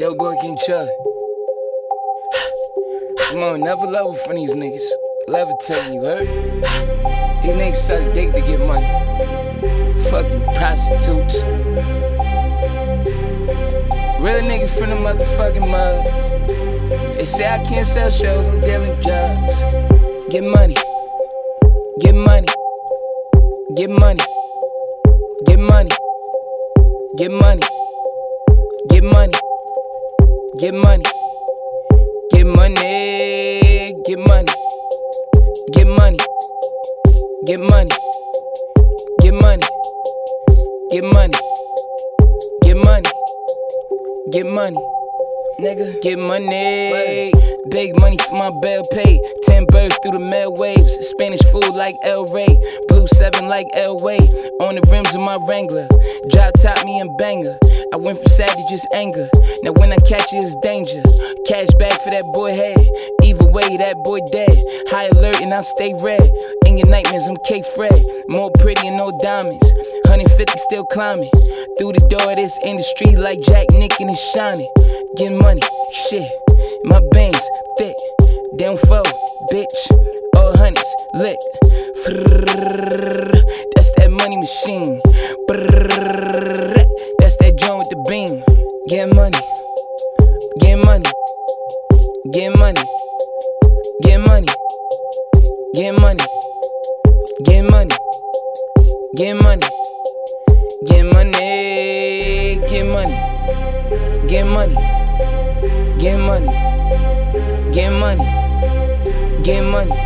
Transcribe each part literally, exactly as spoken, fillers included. That boy King Chud. Come on, never level from these niggas. Levitating, you heard? These niggas suck dick to get money. Fucking prostitutes. Real nigga from the motherfucking mud. They say I can't sell shows, I'm dealing drugs. Get money. Get money. Get money. Get money. Get money. Get money. Get money. Get money. Get money. Get money. Get money. Get money. Get money. Get money. Get money. Nigga, get money. Big money for my bill pay. Ten birds through the mail waves. Spanish food like El Rey. Blue seven like Elway. On the rims of my Wrangler. Drop top me and banger. I went from savages anger. Now when I catch you, it's danger. Cash back for that boy head. Either way, that boy dead. High alert and I stay red. In your nightmares, I'm K Fred. More pretty and no diamonds. one fifty still climbing. Through the door of this industry like Jack, Nick, and it's shining. Get money, shit. My bangs thick. Down four, bitch. All hundreds, lick. That's that money machine. That's that joint with the beam. Get money. Get money. Get money. Get money. Get money. Get money. Get money. Get money. Get money. Get money. Get money. Get money. Get money.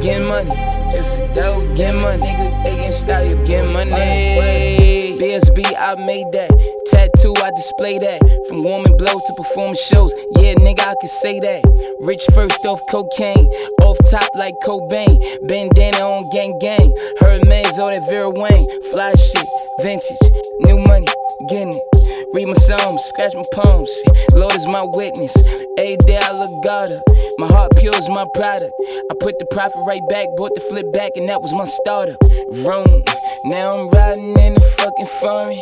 Get money. Just a dope. Get money. Niggas, they can style you. Get money. B S B, I made that. Tattoo, I display that. From warming blows to performing shows. Yeah, nigga, I can say that. Rich first off cocaine. Off top like Cobain. Bandana on gang gang. Hermes, all that Vera Wang. Fly shit, vintage. New money, getting it. Read my psalms, scratch my poems. Lord is my witness. Every day I look God up. My heart pure is my product. I put the profit right back, bought the flip back, and that was my startup. Vroom. Now I'm riding in the fucking foreign.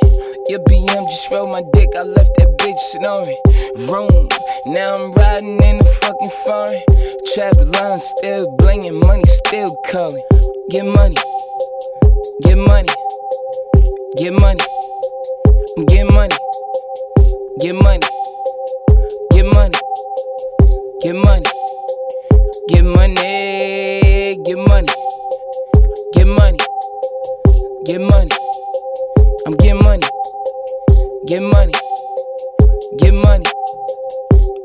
Your B M just rolled my dick. I left that bitch snoring. Vroom. Now I'm riding in the fucking foreign. Trap line still blingin', money still calling. Get money. Get money. Get money. Get money. Get money, get money, get money, get money, get money, get money, get money, I'm getting money, get money, get money,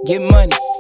get money.